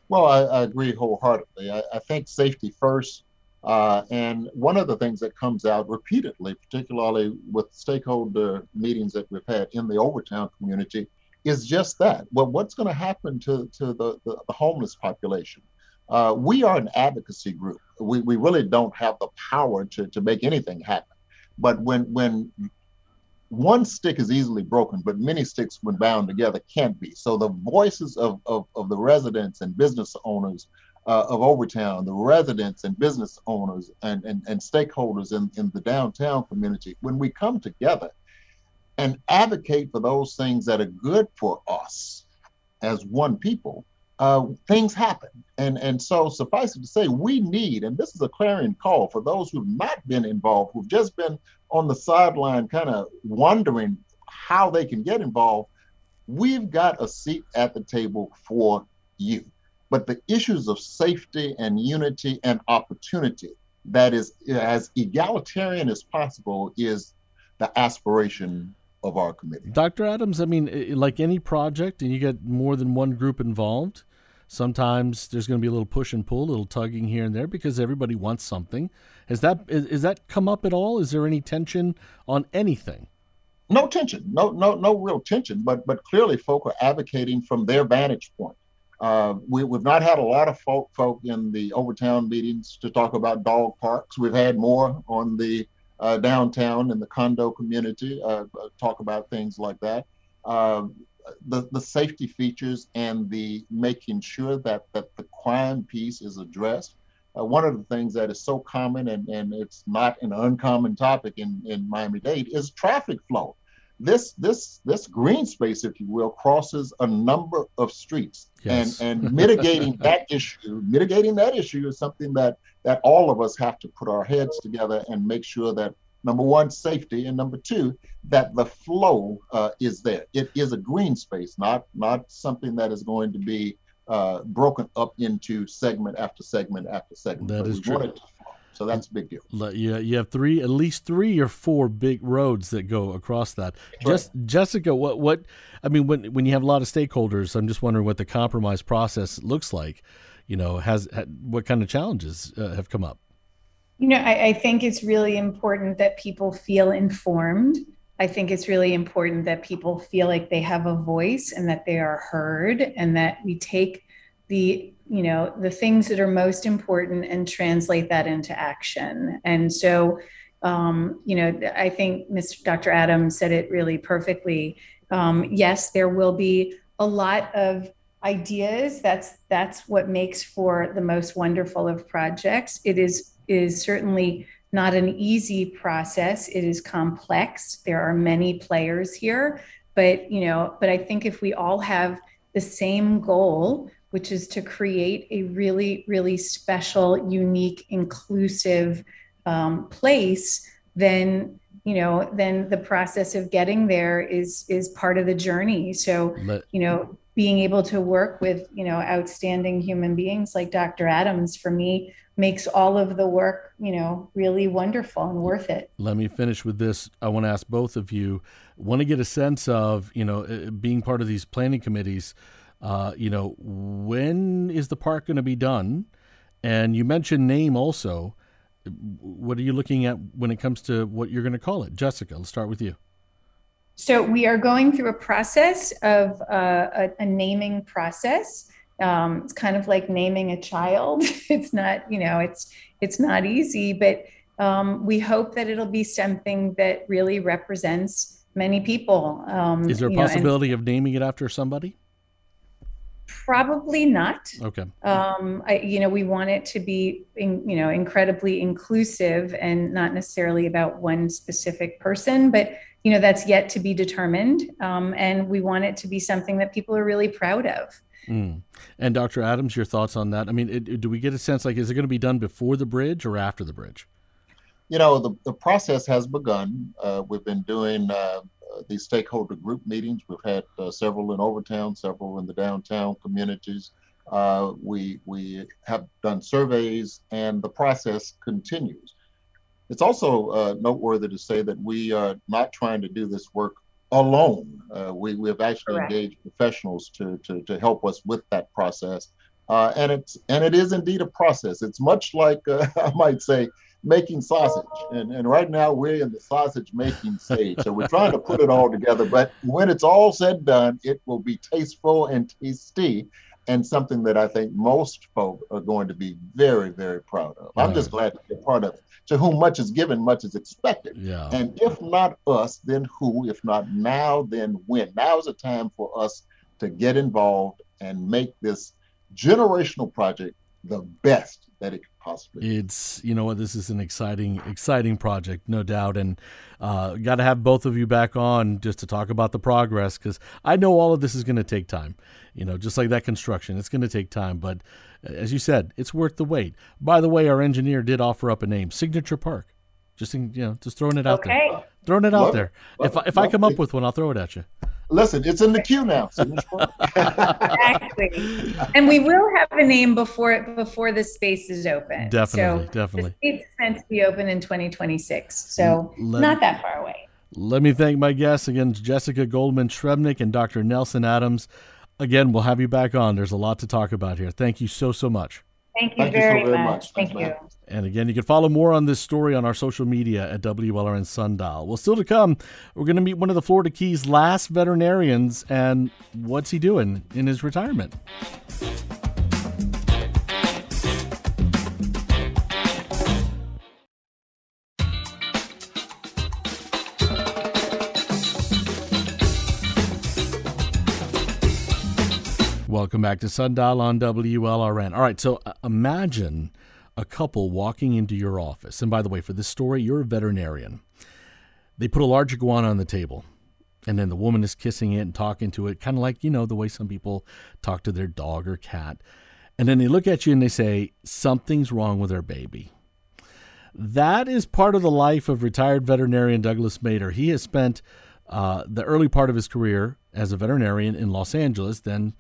Well, I, I agree wholeheartedly. I, I think safety first. Uh, and one of the things that comes out repeatedly, particularly with stakeholder meetings that we've had in the Overtown community, is just that. Well, what's going to happen to, to the, the, the homeless population? Uh, we are an advocacy group. We, we really don't have the power to, to make anything happen. But when, when one stick is easily broken, but many sticks when bound together can't be. So the voices of, of, of the residents and business owners Uh, of Overtown, the residents and business owners and, and, and stakeholders in, in the downtown community, when we come together and advocate for those things that are good for us as one people, uh, things happen. And, and so suffice it to say, we need, and this is a clarion call for those who've not been involved, who've just been on the sideline kind of wondering how they can get involved, we've got a seat at the table for you. But the issues of safety and unity and opportunity that is as egalitarian as possible is the aspiration of our committee. Doctor Adams, I mean, like any project, and you get more than one group involved, sometimes there's going to be a little push and pull, a little tugging here and there because everybody wants something. Has that, is, is that come up at all? Is there any tension on anything? No tension, no, no, no real tension, but, but clearly folk are advocating from their vantage point. Uh, we, we've not had a lot of folk, folk in the Overtown meetings to talk about dog parks. We've had more on the uh, downtown and the condo community uh, talk about things like that. Uh, the, the safety features and the making sure that, that the crime piece is addressed. Uh, one of the things that is so common, and, and it's not an uncommon topic in, in Miami-Dade, is traffic flow. This this this green space, if you will, crosses a number of streets, yes. and and mitigating that issue, mitigating that issue is something that that all of us have to put our heads together and make sure that number one, safety, and number two, that the flow uh, is there. It is a green space, not not something that is going to be uh, broken up into segment after segment after segment. That but is true. So that's a big deal. Yeah, you have three, at least three or four big roads that go across that. Right. Just Jessica, what, what? I mean, when when you have a lot of stakeholders, I'm just wondering what the compromise process looks like. You know, has, has what kind of challenges uh, have come up? You know, I, I think it's really important that people feel informed. I think it's really important that people feel like they have a voice and that they are heard, and that we take the you know, the things that are most important and translate that into action. And so, um, you know, I think Mister Doctor Adams said it really perfectly. Um, yes, there will be a lot of ideas. That's, that's what makes for the most wonderful of projects. It is, is certainly not an easy process. It is complex. There are many players here, but, you know, but I think if we all have the same goal, which is to create a really, really special, unique, inclusive um, place, then, you know, then the process of getting there is is part of the journey. So, you know, being able to work with, you know, outstanding human beings like Doctor Adams, for me, makes all of the work, you know, really wonderful and worth it. Let me finish with this. I want to ask both of you, want to get a sense of, you know, being part of these planning committees, Uh, you know, when is the park going to be done? And you mentioned name also. What are you looking at when it comes to what you're going to call it? Jessica, let's start with you. So we are going through a process of uh, a, a naming process. Um, it's kind of like naming a child. It's not, you know, it's it's not easy, but um, we hope that it'll be something that really represents many people. Um, Is there a possibility know, and- of naming it after somebody? Probably not. Okay. Um, I, you know, we want it to be, in, you know, incredibly inclusive and not necessarily about one specific person, but, you know, that's yet to be determined. Um, and we want it to be something that people are really proud of. Mm. And Doctor Adams, your thoughts on that? I mean, it, it, do we get a sense, like, is it going to be done before the bridge or after the bridge? You know, the, the process has begun. Uh, we've been doing uh, these stakeholder group meetings. We've had uh, several in Overtown, several in the downtown communities. Uh, we, we have done surveys, and the process continues. It's also uh, noteworthy to say that we are not trying to do this work alone. Uh, we, we have actually Correct. engaged professionals to, to, to help us with that process. Uh, and it's and it is indeed a process. It's much like, uh, I might say, making sausage. And, and right now we're in the sausage making stage. So we're trying to put it all together. But when it's all said and done, it will be tasteful and tasty, and something that I think most folk are going to be very, very proud of. I'm yeah. just glad to be a part of it. To whom much is given, much is expected. Yeah. And if not us, then who? If not now, then when? Now is the time for us to get involved and make this generational project the best that it could possibly be. It's, you know what, this is an exciting, exciting project, no doubt. And uh, got to have both of you back on just to talk about the progress, because I know all of this is going to take time. You know, just like that construction, it's going to take time. But as you said, it's worth the wait. By the way, our engineer did offer up a name, Signature Park. Just, you know, just throwing it out okay. there. Throwing it love out it. there. Love if I, if love I come it. up with one, I'll throw it at you. Listen, it's in the queue now. Exactly. And we will have a name before before the space is open. Definitely, so definitely. The space is meant to be open in twenty twenty-six, so let, not that far away. Let me thank my guests again, Jessica Goldman Srebnik and Doctor Nelson Adams. Again, we'll have you back on. There's a lot to talk about here. Thank you so, so much. Thank you, Thank very, you so very much. much. Thank, Thank you. you. And again, you can follow more on this story on our social media at W L R N Sundial. Well, still to come, we're going to meet one of the Florida Keys' last veterinarians, and what's he doing in his retirement? Welcome back to Sundial on W L R N. All right, so imagine a couple walking into your office. And by the way, for this story, you're a veterinarian. They put a large iguana on the table, and then the woman is kissing it and talking to it, kind of like, you know, the way some people talk to their dog or cat. And then they look at you and they say, something's wrong with our baby. That is part of the life of retired veterinarian Douglas Mader. He has spent uh, the early part of his career as a veterinarian in Los Angeles, then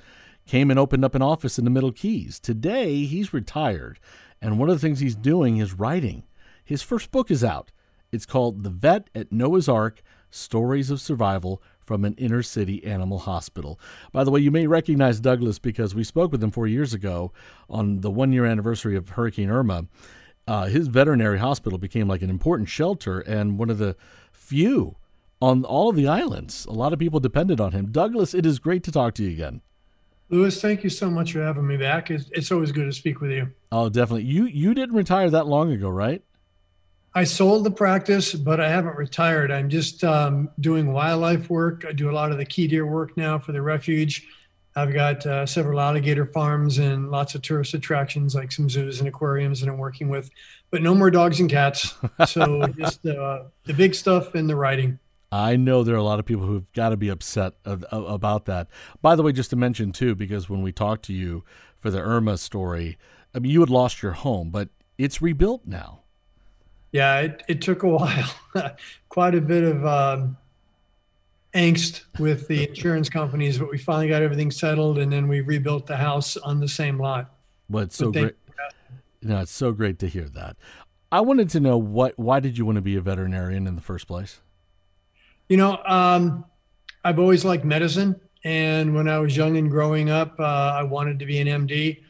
came and opened up an office in the Middle Keys. Today, he's retired, and one of the things he's doing is writing. His first book is out. It's called The Vet at Noah's Ark, Stories of Survival from an Inner City Animal Hospital. By the way, you may recognize Douglas because we spoke with him four years ago on the one-year anniversary of Hurricane Irma. Uh, his veterinary hospital became like an important shelter and one of the few on all of the islands. A lot of people depended on him. Douglas, it is great to talk to you again. Luis, thank you so much for having me back. It's, it's always good to speak with you. Oh, definitely. You you didn't retire that long ago, right? I sold the practice, but I haven't retired. I'm just um, doing wildlife work. I do a lot of the key deer work now for the refuge. I've got uh, several alligator farms and lots of tourist attractions like some zoos and aquariums that I'm working with, but no more dogs and cats. So just uh, the big stuff and the writing. I know there are a lot of people who've got to be upset about that. By the way, just to mention, too, because when we talked to you for the Irma story, I mean, you had lost your home, but it's rebuilt now. Yeah, it, it took a while. Quite a bit of um, angst with the insurance companies, but we finally got everything settled, and then we rebuilt the house on the same lot. Well, it's so great. No, it's so great to hear that. I wanted to know, what, why did you want to be a veterinarian in the first place? You know, um, I've always liked medicine. And when I was young and growing up, uh, I wanted to be an M D.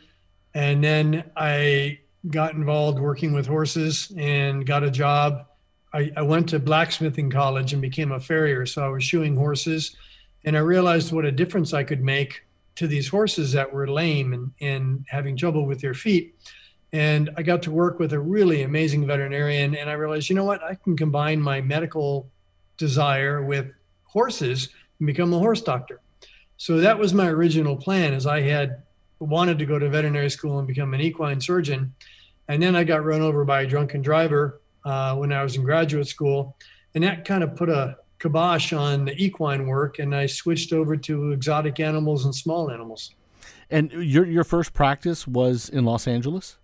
And then I got involved working with horses and got a job I, I went to blacksmithing college and became a farrier. So I was shoeing horses, and I realized what a difference I could make to these horses that were lame and, and having trouble with their feet. And I got to work with a really amazing veterinarian, and I realized, you know what, I can combine my medical desire with horses and become a horse doctor. So that was my original plan, as I had wanted to go to veterinary school and become an equine surgeon. And then I got run over by a drunken driver uh, when I was in graduate school. And that kind of put a kibosh on the equine work, and I switched over to exotic animals and small animals. And your your first practice was in Los Angeles?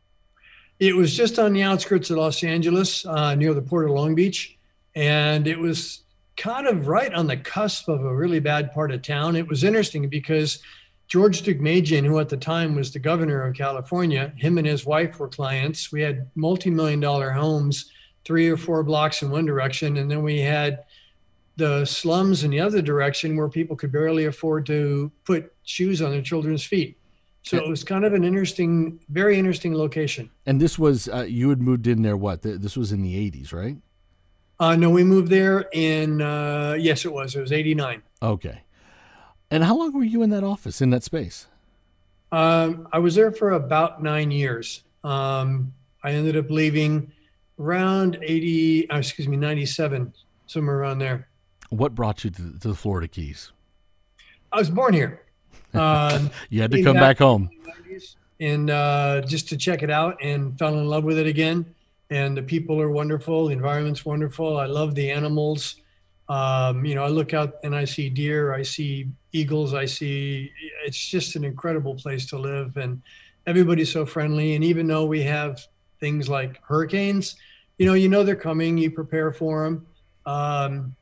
It was just on the outskirts of Los Angeles, uh, near the Port of Long Beach. And it was kind of right on the cusp of a really bad part of town. It was interesting because George Dugmagian, who at the time was the governor of California, him and his wife were clients. We had multi-million dollar homes, three or four blocks in one direction. And then we had the slums in the other direction where people could barely afford to put shoes on their children's feet. So it was kind of an interesting, very interesting location. And this was, uh, you had moved in there, what? This was in the eighties, right? Uh, no, we moved there in, uh, yes, it was. It was eighty-nine. Okay. And how long were you in that office, in that space? Um, I was there for about nine years. Um, I ended up leaving around eighty, excuse me, ninety-seven, somewhere around there. What brought you to, to the Florida Keys? I was born here. Um, you had to come back home. And uh, just to check it out, and fell in love with it again. And the people are wonderful. The environment's wonderful. I love the animals. Um, you know, I look out and I see deer, I see eagles, I see, it's just an incredible place to live, and everybody's so friendly. And even though we have things like hurricanes, you know, you know, they're coming, you prepare for them. Um,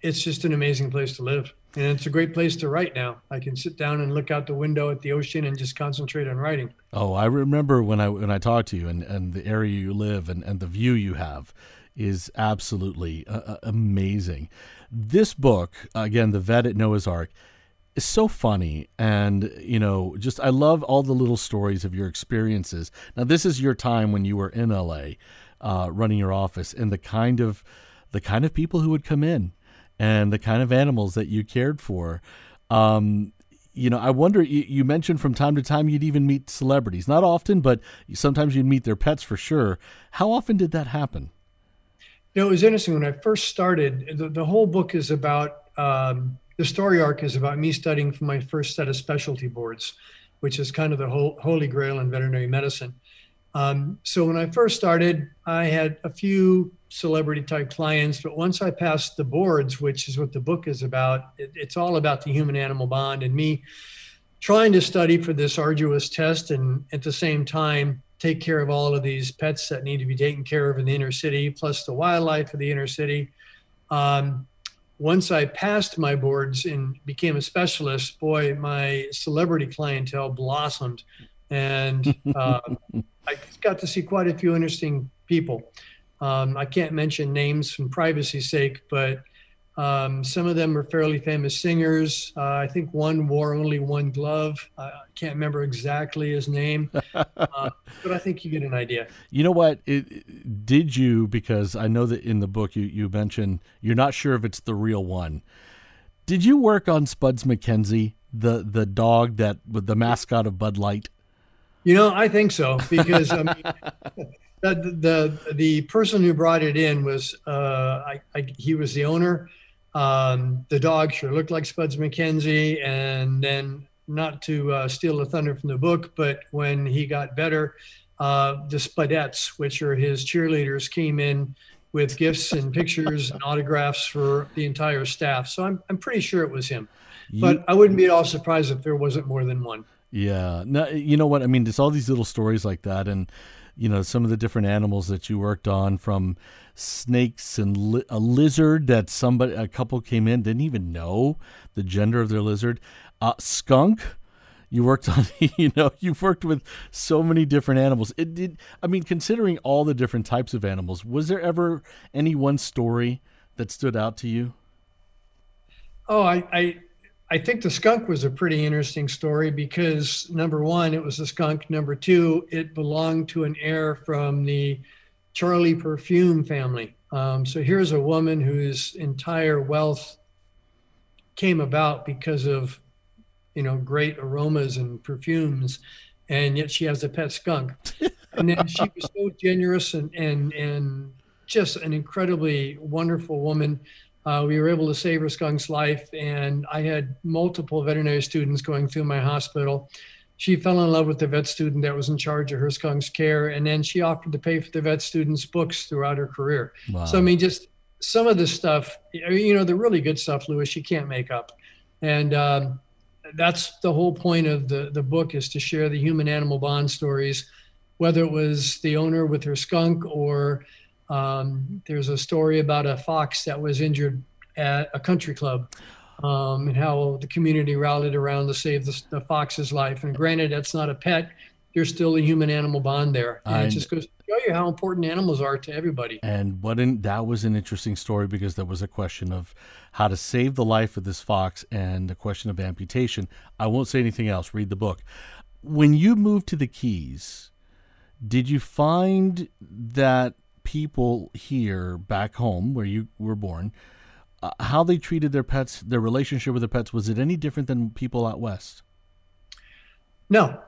it's just an amazing place to live. And it's a great place to write now. I can sit down and look out the window at the ocean and just concentrate on writing. Oh, I remember when I when I talked to you, and, and the area you live and, and the view you have is absolutely uh, amazing. This book, again, The Vet at Noah's Ark, is so funny. And, you know, just I love all the little stories of your experiences. Now, this is your time when you were in L A uh, running your office, and the kind of the kind of people who would come in, and the kind of animals that you cared for. Um, you know, I wonder, you, you mentioned from time to time you'd even meet celebrities. Not often, but sometimes you'd meet their pets for sure. How often did that happen? You know, it was interesting. When I first started, the, the whole book is about, um, the story arc is about me studying for my first set of specialty boards, which is kind of the whole, holy grail in veterinary medicine. Um, so when I first started, I had a few celebrity type clients, but once I passed the boards, which is what the book is about, it, it's all about the human animal bond and me trying to study for this arduous test, and at the same time, take care of all of these pets that need to be taken care of in the inner city, plus the wildlife of the inner city. Um, once I passed my boards and became a specialist, boy, my celebrity clientele blossomed. And uh, I got to see quite a few interesting people. Um, I can't mention names for privacy's sake, but um, some of them are fairly famous singers. Uh, I think one wore only one glove. I can't remember exactly his name, uh, but I think you get an idea. You know what? It, it, did you, because I know that in the book you, you mentioned you're not sure if it's the real one. Did you work on Spuds McKenzie, the, the dog that with the mascot of Bud Light? You know, I think so, because I mean, the, the the person who brought it in was, uh, I, I, he was the owner. Um, the dog sure looked like Spuds McKenzie. And then, not to uh, steal the thunder from the book, but when he got better, uh, the Spudettes, which are his cheerleaders, came in with gifts and pictures and autographs for the entire staff. So I'm I'm pretty sure it was him. You, but I wouldn't be at all surprised if there wasn't more than one. Yeah. No, you know what? I mean, it's all these little stories like that. And, you know, some of the different animals that you worked on, from snakes and li- a lizard that somebody, a couple came in, didn't even know the gender of their lizard. Uh, skunk, you worked on, you know, you've worked with so many different animals. It did. I mean, considering all the different types of animals, was there ever any one story that stood out to you? Oh, I, I, I think the skunk was a pretty interesting story because, number one, it was a skunk. Number two, it belonged to an heir from the Charlie Perfume family. Um, so here's a woman whose entire wealth came about because of, you know, great aromas and perfumes, and yet she has a pet skunk. And then she was so generous and and and just an incredibly wonderful woman. Uh, we were able to save her skunk's life, and I had multiple veterinary students going through my hospital. She fell in love with the vet student that was in charge of her skunk's care, and then she offered to pay for the vet student's books throughout her career. Wow. So, I mean, just some of the stuff, you know, the really good stuff, Lewis, you can't make up. And um, that's the whole point of the, the book, is to share the human-animal bond stories, whether it was the owner with her skunk, or um, there's a story about a fox that was injured at a country club. Um, and how the community rallied around to save the, the fox's life. And granted, that's not a pet. There's still a human-animal bond there. And I, it just goes to show you how important animals are to everybody. And what in, that was an interesting story, because there was a question of how to save the life of this fox and the question of amputation. I won't say anything else. Read the book. When you moved to the Keys, did you find that people here back home where you were born, how they treated their pets, their relationship with their pets, was it any different than people out west? No.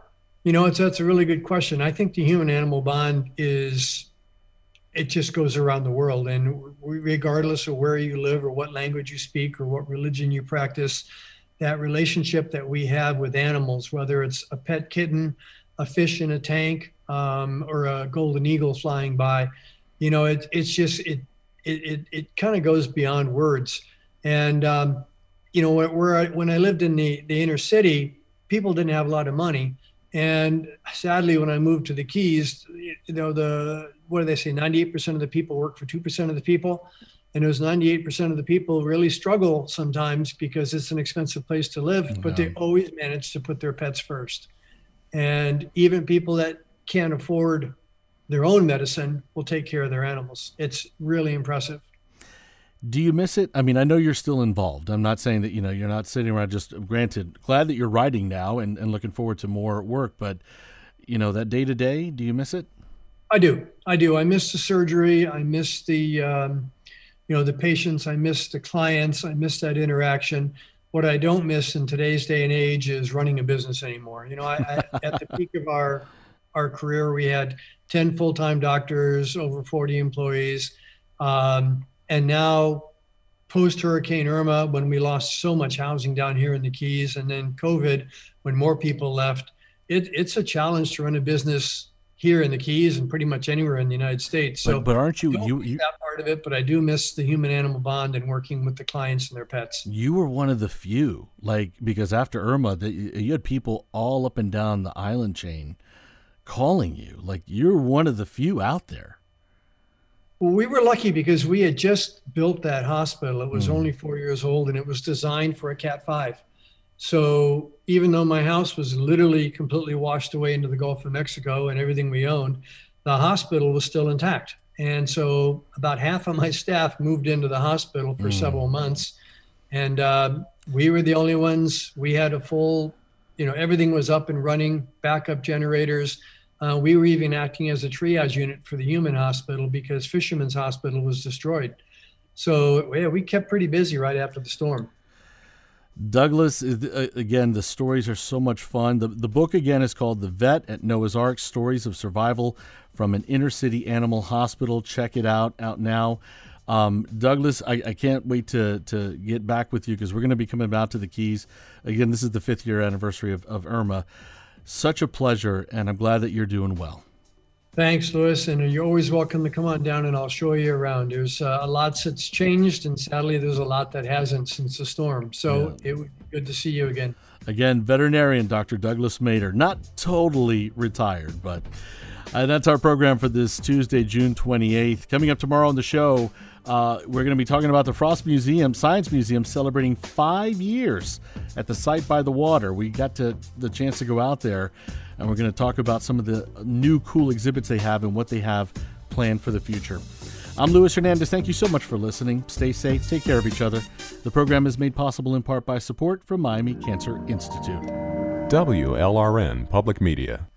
You know, it's, that's a really good question. I think the human-animal bond is, it just goes around the world. And regardless of where you live or what language you speak or what religion you practice, that relationship that we have with animals, whether it's a pet kitten, a fish in a tank, um, or a golden eagle flying by, you know, it, it's just... it. It it, it kind of goes beyond words. And, um, you know, where I, when I lived in the, the inner city, people didn't have a lot of money. And sadly, when I moved to the Keys, you know, the, what do they say, ninety-eight percent of the people work for two percent of the people. And those ninety-eight percent of the people really struggle sometimes because it's an expensive place to live, no. but they always manage to put their pets first. And even people that can't afford their own medicine will take care of their animals. It's really impressive. Do you miss it? I mean, I know you're still involved. I'm not saying that, you know, you're not sitting around just, granted, glad that you're writing now and, and looking forward to more work, but, you know, that day-to-day, do you miss it? I do. I do. I miss the surgery. I miss the, um, you know, the patients. I miss the clients. I miss that interaction. What I don't miss in today's day and age is running a business anymore. You know, I, I at the peak of our our career, we had ten full-time doctors, over forty employees. Um, and now post-Hurricane Irma, when we lost so much housing down here in the Keys, and then COVID, when more people left, it, it's a challenge to run a business here in the Keys and pretty much anywhere in the United States. So, but, but aren't you, I don't you, miss you that part of it, but I do miss the human-animal bond and working with the clients and their pets. You were one of the few, like, because after Irma, the, you had people all up and down the island chain calling you, like you're one of the few out there. Well, we were lucky because we had just built that hospital. It was mm. only four years old, and it was designed for a Cat five. So even though my house was literally completely washed away into the Gulf of Mexico and everything we owned, the hospital was still intact. And so about half of my staff moved into the hospital for mm. several months, and uh, we were the only ones. We had a full, you know, everything was up and running, backup generators. Uh, we were even acting as a triage unit for the human hospital because Fisherman's Hospital was destroyed. So yeah, we kept pretty busy right after the storm. Douglas, again, the stories are so much fun. The, the book, again, is called The Vet at Noah's Ark, Stories of Survival from an Inner City Animal Hospital. Check it out, out now. Um, Douglas, I, I can't wait to, to get back with you because we're going to be coming out to the Keys. Again, this is the fifth year anniversary of, of Irma. Such a pleasure, and I'm glad that you're doing well. Thanks, Lewis, and you're always welcome to come on down, and I'll show you around. There's uh, a lot that's changed, and sadly, there's a lot that hasn't since the storm. So yeah. It would be good to see you again. Again, veterinarian Doctor Douglas Mader, not totally retired, but uh, that's our program for this Tuesday, June twenty-eighth. Coming up tomorrow on the show, Uh, we're going to be talking about the Frost Museum, Science Museum, celebrating five years at the site by the water. We got to, the chance to go out there, and we're going to talk about some of the new cool exhibits they have and what they have planned for the future. I'm Luis Hernandez. Thank you so much for listening. Stay safe. Take care of each other. The program is made possible in part by support from Miami Cancer Institute. W L R N Public Media.